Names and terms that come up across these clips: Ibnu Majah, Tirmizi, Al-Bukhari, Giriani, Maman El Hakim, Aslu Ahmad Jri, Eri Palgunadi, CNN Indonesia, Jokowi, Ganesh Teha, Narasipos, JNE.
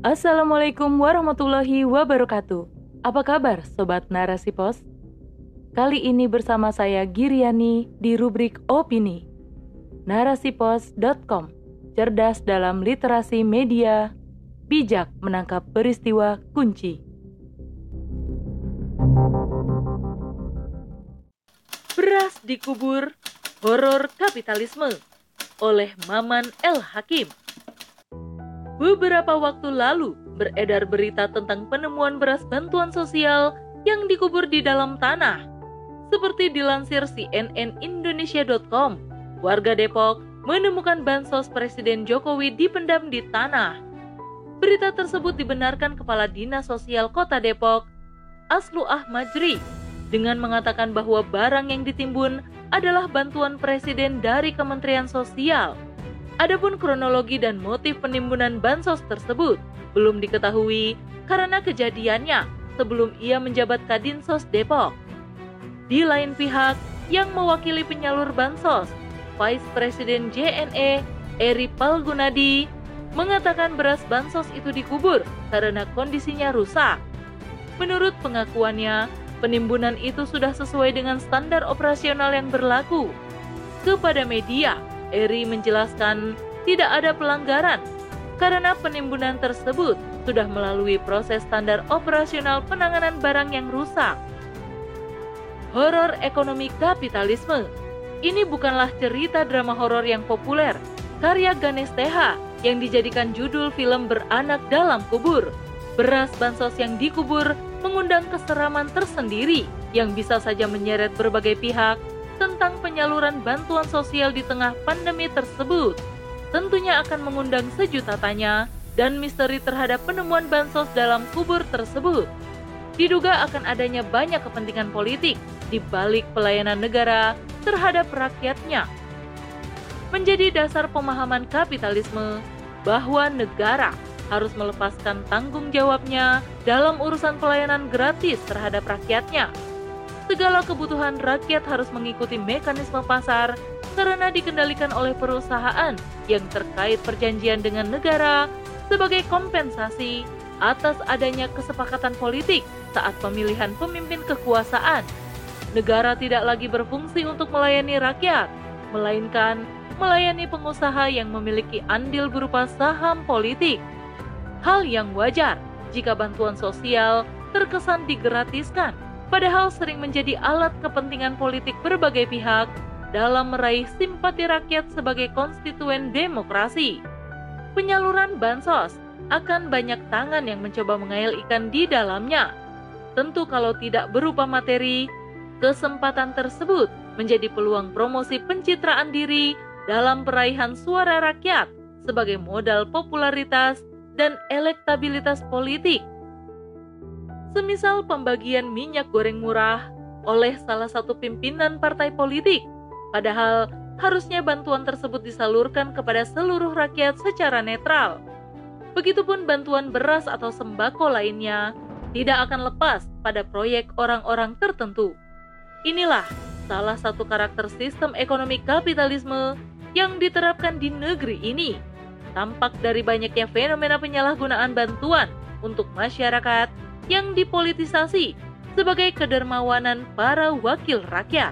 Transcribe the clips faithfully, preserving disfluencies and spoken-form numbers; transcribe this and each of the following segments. Assalamualaikum warahmatullahi wabarakatuh. Apa kabar Sobat Narasipos? Kali ini bersama saya Giriani di rubrik Opini narasipos dot com. Cerdas dalam literasi media, bijak menangkap peristiwa kunci. Beras dikubur, horor kapitalisme oleh Maman El Hakim. Beberapa waktu lalu beredar berita tentang penemuan beras bantuan sosial yang dikubur di dalam tanah. Seperti dilansir c n n indonesia dot com, warga Depok menemukan bansos Presiden Jokowi dipendam di tanah. Berita tersebut dibenarkan Kepala Dinas Sosial Kota Depok, Aslu Ahmad Jri, dengan mengatakan bahwa barang yang ditimbun adalah bantuan Presiden dari Kementerian Sosial. Adapun kronologi dan motif penimbunan bansos tersebut belum diketahui karena kejadiannya sebelum ia menjabat Kadinsos Depok. Di lain pihak, yang mewakili penyalur bansos, Vice Presiden J N E Eri Palgunadi, mengatakan beras bansos itu dikubur karena kondisinya rusak. Menurut pengakuannya, penimbunan itu sudah sesuai dengan standar operasional yang berlaku. Kepada media, Eri menjelaskan tidak ada pelanggaran karena penimbunan tersebut sudah melalui proses standar operasional penanganan barang yang rusak. Horor ekonomi kapitalisme. Ini bukanlah cerita drama horor yang populer, karya Ganesh Teha yang dijadikan judul film Beranak Dalam Kubur. Beras bansos yang dikubur mengundang keseraman tersendiri yang bisa saja menyeret berbagai pihak tentang penyaluran bantuan sosial di tengah pandemi tersebut. Tentunya akan mengundang sejuta tanya dan misteri terhadap penemuan bansos dalam kubur tersebut. Diduga akan adanya banyak kepentingan politik di balik pelayanan negara terhadap rakyatnya. Menjadi dasar pemahaman kapitalisme bahwa negara harus melepaskan tanggung jawabnya dalam urusan pelayanan gratis terhadap rakyatnya. Segala kebutuhan rakyat harus mengikuti mekanisme pasar karena dikendalikan oleh perusahaan yang terkait perjanjian dengan negara sebagai kompensasi atas adanya kesepakatan politik saat pemilihan pemimpin kekuasaan. Negara tidak lagi berfungsi untuk melayani rakyat, melainkan melayani pengusaha yang memiliki andil berupa saham politik. Hal yang wajar jika bantuan sosial terkesan digratiskan, padahal sering menjadi alat kepentingan politik berbagai pihak dalam meraih simpati rakyat sebagai konstituen demokrasi. Penyaluran bansos akan banyak tangan yang mencoba mengayal ikan di dalamnya. Tentu kalau tidak berupa materi, kesempatan tersebut menjadi peluang promosi pencitraan diri dalam peraihan suara rakyat sebagai modal popularitas dan elektabilitas politik. Semisal pembagian minyak goreng murah oleh salah satu pimpinan partai politik, padahal harusnya bantuan tersebut disalurkan kepada seluruh rakyat secara netral. Begitupun bantuan beras atau sembako lainnya tidak akan lepas pada proyek orang-orang tertentu. Inilah salah satu karakter sistem ekonomi kapitalisme yang diterapkan di negeri ini. Tampak dari banyaknya fenomena penyalahgunaan bantuan untuk masyarakat yang dipolitisasi sebagai kedermawanan para wakil rakyat.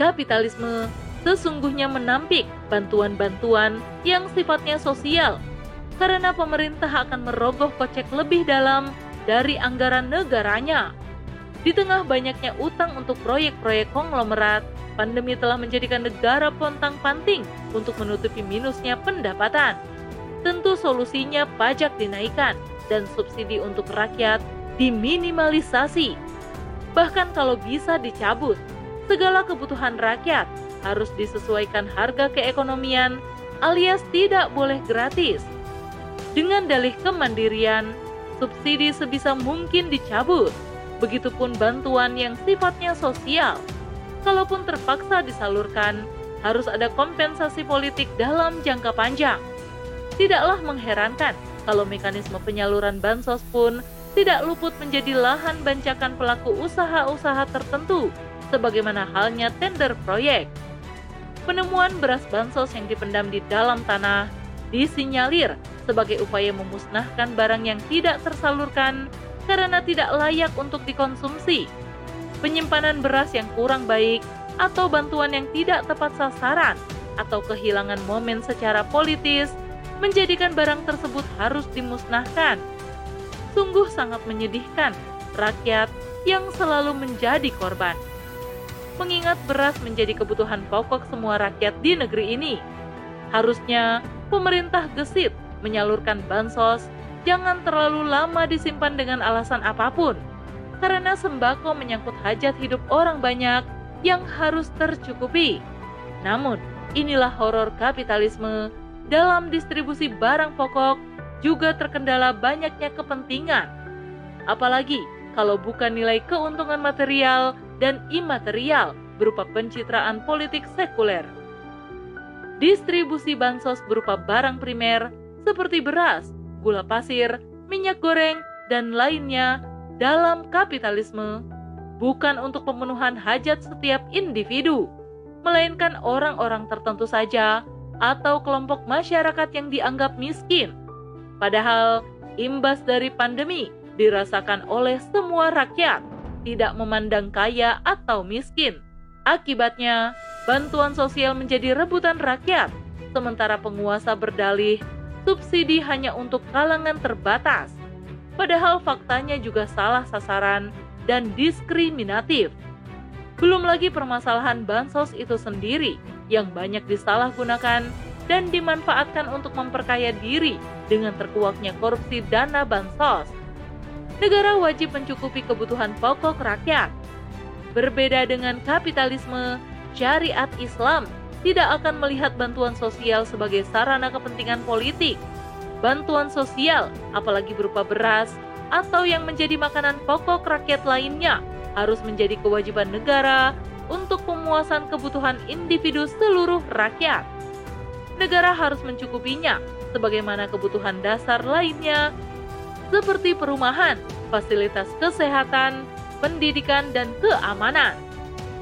Kapitalisme sesungguhnya menampik bantuan-bantuan yang sifatnya sosial karena pemerintah akan merogoh kocek lebih dalam dari anggaran negaranya. Di tengah banyaknya utang untuk proyek-proyek konglomerat, pandemi telah menjadikan negara pontang-panting untuk menutupi minusnya pendapatan. Tentu solusinya pajak dinaikkan dan subsidi untuk rakyat diminimalisasi. Bahkan kalau bisa dicabut, segala kebutuhan rakyat harus disesuaikan harga keekonomian alias tidak boleh gratis. Dengan dalih kemandirian, subsidi sebisa mungkin dicabut. Begitupun bantuan yang sifatnya sosial. Kalaupun terpaksa disalurkan, harus ada kompensasi politik dalam jangka panjang. Tidaklah mengherankan kalau mekanisme penyaluran bansos pun tidak luput menjadi lahan bancakan pelaku usaha-usaha tertentu, sebagaimana halnya tender proyek. Penemuan beras bansos yang dipendam di dalam tanah disinyalir sebagai upaya memusnahkan barang yang tidak tersalurkan karena tidak layak untuk dikonsumsi, penyimpanan beras yang kurang baik, atau bantuan yang tidak tepat sasaran, atau kehilangan momen secara politis, menjadikan barang tersebut harus dimusnahkan. Sungguh sangat menyedihkan rakyat yang selalu menjadi korban. Mengingat beras menjadi kebutuhan pokok semua rakyat di negeri ini, harusnya pemerintah gesit menyalurkan bansos, jangan terlalu lama disimpan dengan alasan apapun, karena sembako menyangkut hajat hidup orang banyak yang harus tercukupi. Namun, inilah horor kapitalisme, dalam distribusi barang pokok juga terkendala banyaknya kepentingan. Apalagi kalau bukan nilai keuntungan material dan imaterial berupa pencitraan politik sekuler. Distribusi bansos berupa barang primer seperti beras, gula pasir, minyak goreng, dan lainnya dalam kapitalisme bukan untuk pemenuhan hajat setiap individu, melainkan orang-orang tertentu saja atau kelompok masyarakat yang dianggap miskin. Padahal imbas dari pandemi dirasakan oleh semua rakyat, tidak memandang kaya atau miskin. Akibatnya, bantuan sosial menjadi rebutan rakyat, sementara penguasa berdalih subsidi hanya untuk kalangan terbatas. Padahal faktanya juga salah sasaran dan diskriminatif. Belum lagi permasalahan bansos itu sendiri yang banyak disalahgunakan dan dimanfaatkan untuk memperkaya diri dengan terkuaknya korupsi dana bansos. Negara wajib mencukupi kebutuhan pokok rakyat. Berbeda dengan kapitalisme, syariat Islam tidak akan melihat bantuan sosial sebagai sarana kepentingan politik. Bantuan sosial, apalagi berupa beras atau yang menjadi makanan pokok rakyat lainnya, harus menjadi kewajiban negara untuk pemuasan kebutuhan individu seluruh rakyat. Negara harus mencukupinya sebagaimana kebutuhan dasar lainnya seperti perumahan, fasilitas kesehatan, pendidikan, dan keamanan.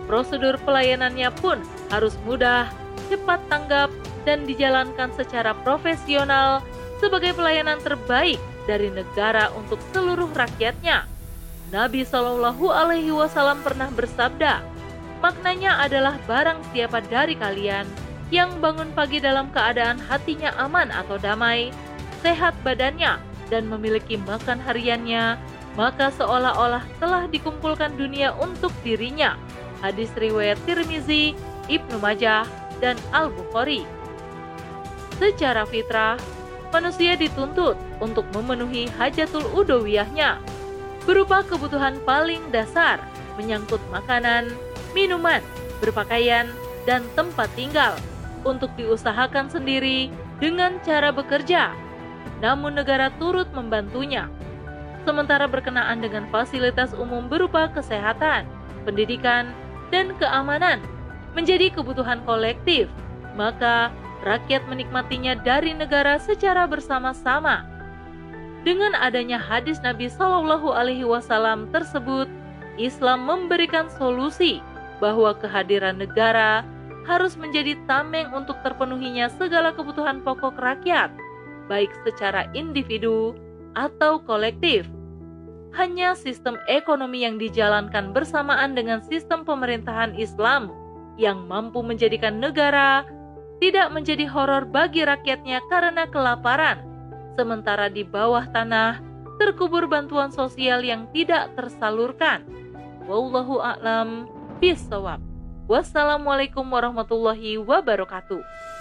Prosedur pelayanannya pun harus mudah, cepat tanggap, dan dijalankan secara profesional sebagai pelayanan terbaik dari negara untuk seluruh rakyatnya. Nabi Shallallahu Alaihi Wasallam pernah bersabda, maknanya adalah barang siapa dari kalian yang bangun pagi dalam keadaan hatinya aman atau damai, sehat badannya, dan memiliki makan hariannya, maka seolah-olah telah dikumpulkan dunia untuk dirinya. Hadis riwayat Tirmizi, Ibnu Majah, dan Al-Bukhari. Secara fitrah, manusia dituntut untuk memenuhi hajatul udawiyahnya, berupa kebutuhan paling dasar, menyangkut makanan, minuman, berpakaian, dan tempat tinggal, untuk diusahakan sendiri dengan cara bekerja. Namun negara turut membantunya. Sementara berkenaan dengan fasilitas umum berupa kesehatan, pendidikan, dan keamanan menjadi kebutuhan kolektif, maka rakyat menikmatinya dari negara secara bersama-sama. Dengan adanya hadis Nabi Shallallahu Alaihi Wasallam tersebut, Islam memberikan solusi bahwa kehadiran negara harus menjadi tameng untuk terpenuhinya segala kebutuhan pokok rakyat, baik secara individu atau kolektif. Hanya sistem ekonomi yang dijalankan bersamaan dengan sistem pemerintahan Islam yang mampu menjadikan negara tidak menjadi horor bagi rakyatnya karena kelaparan, sementara di bawah tanah terkubur bantuan sosial yang tidak tersalurkan. Wallahu a'lam bishawab. Wassalamualaikum warahmatullahi wabarakatuh.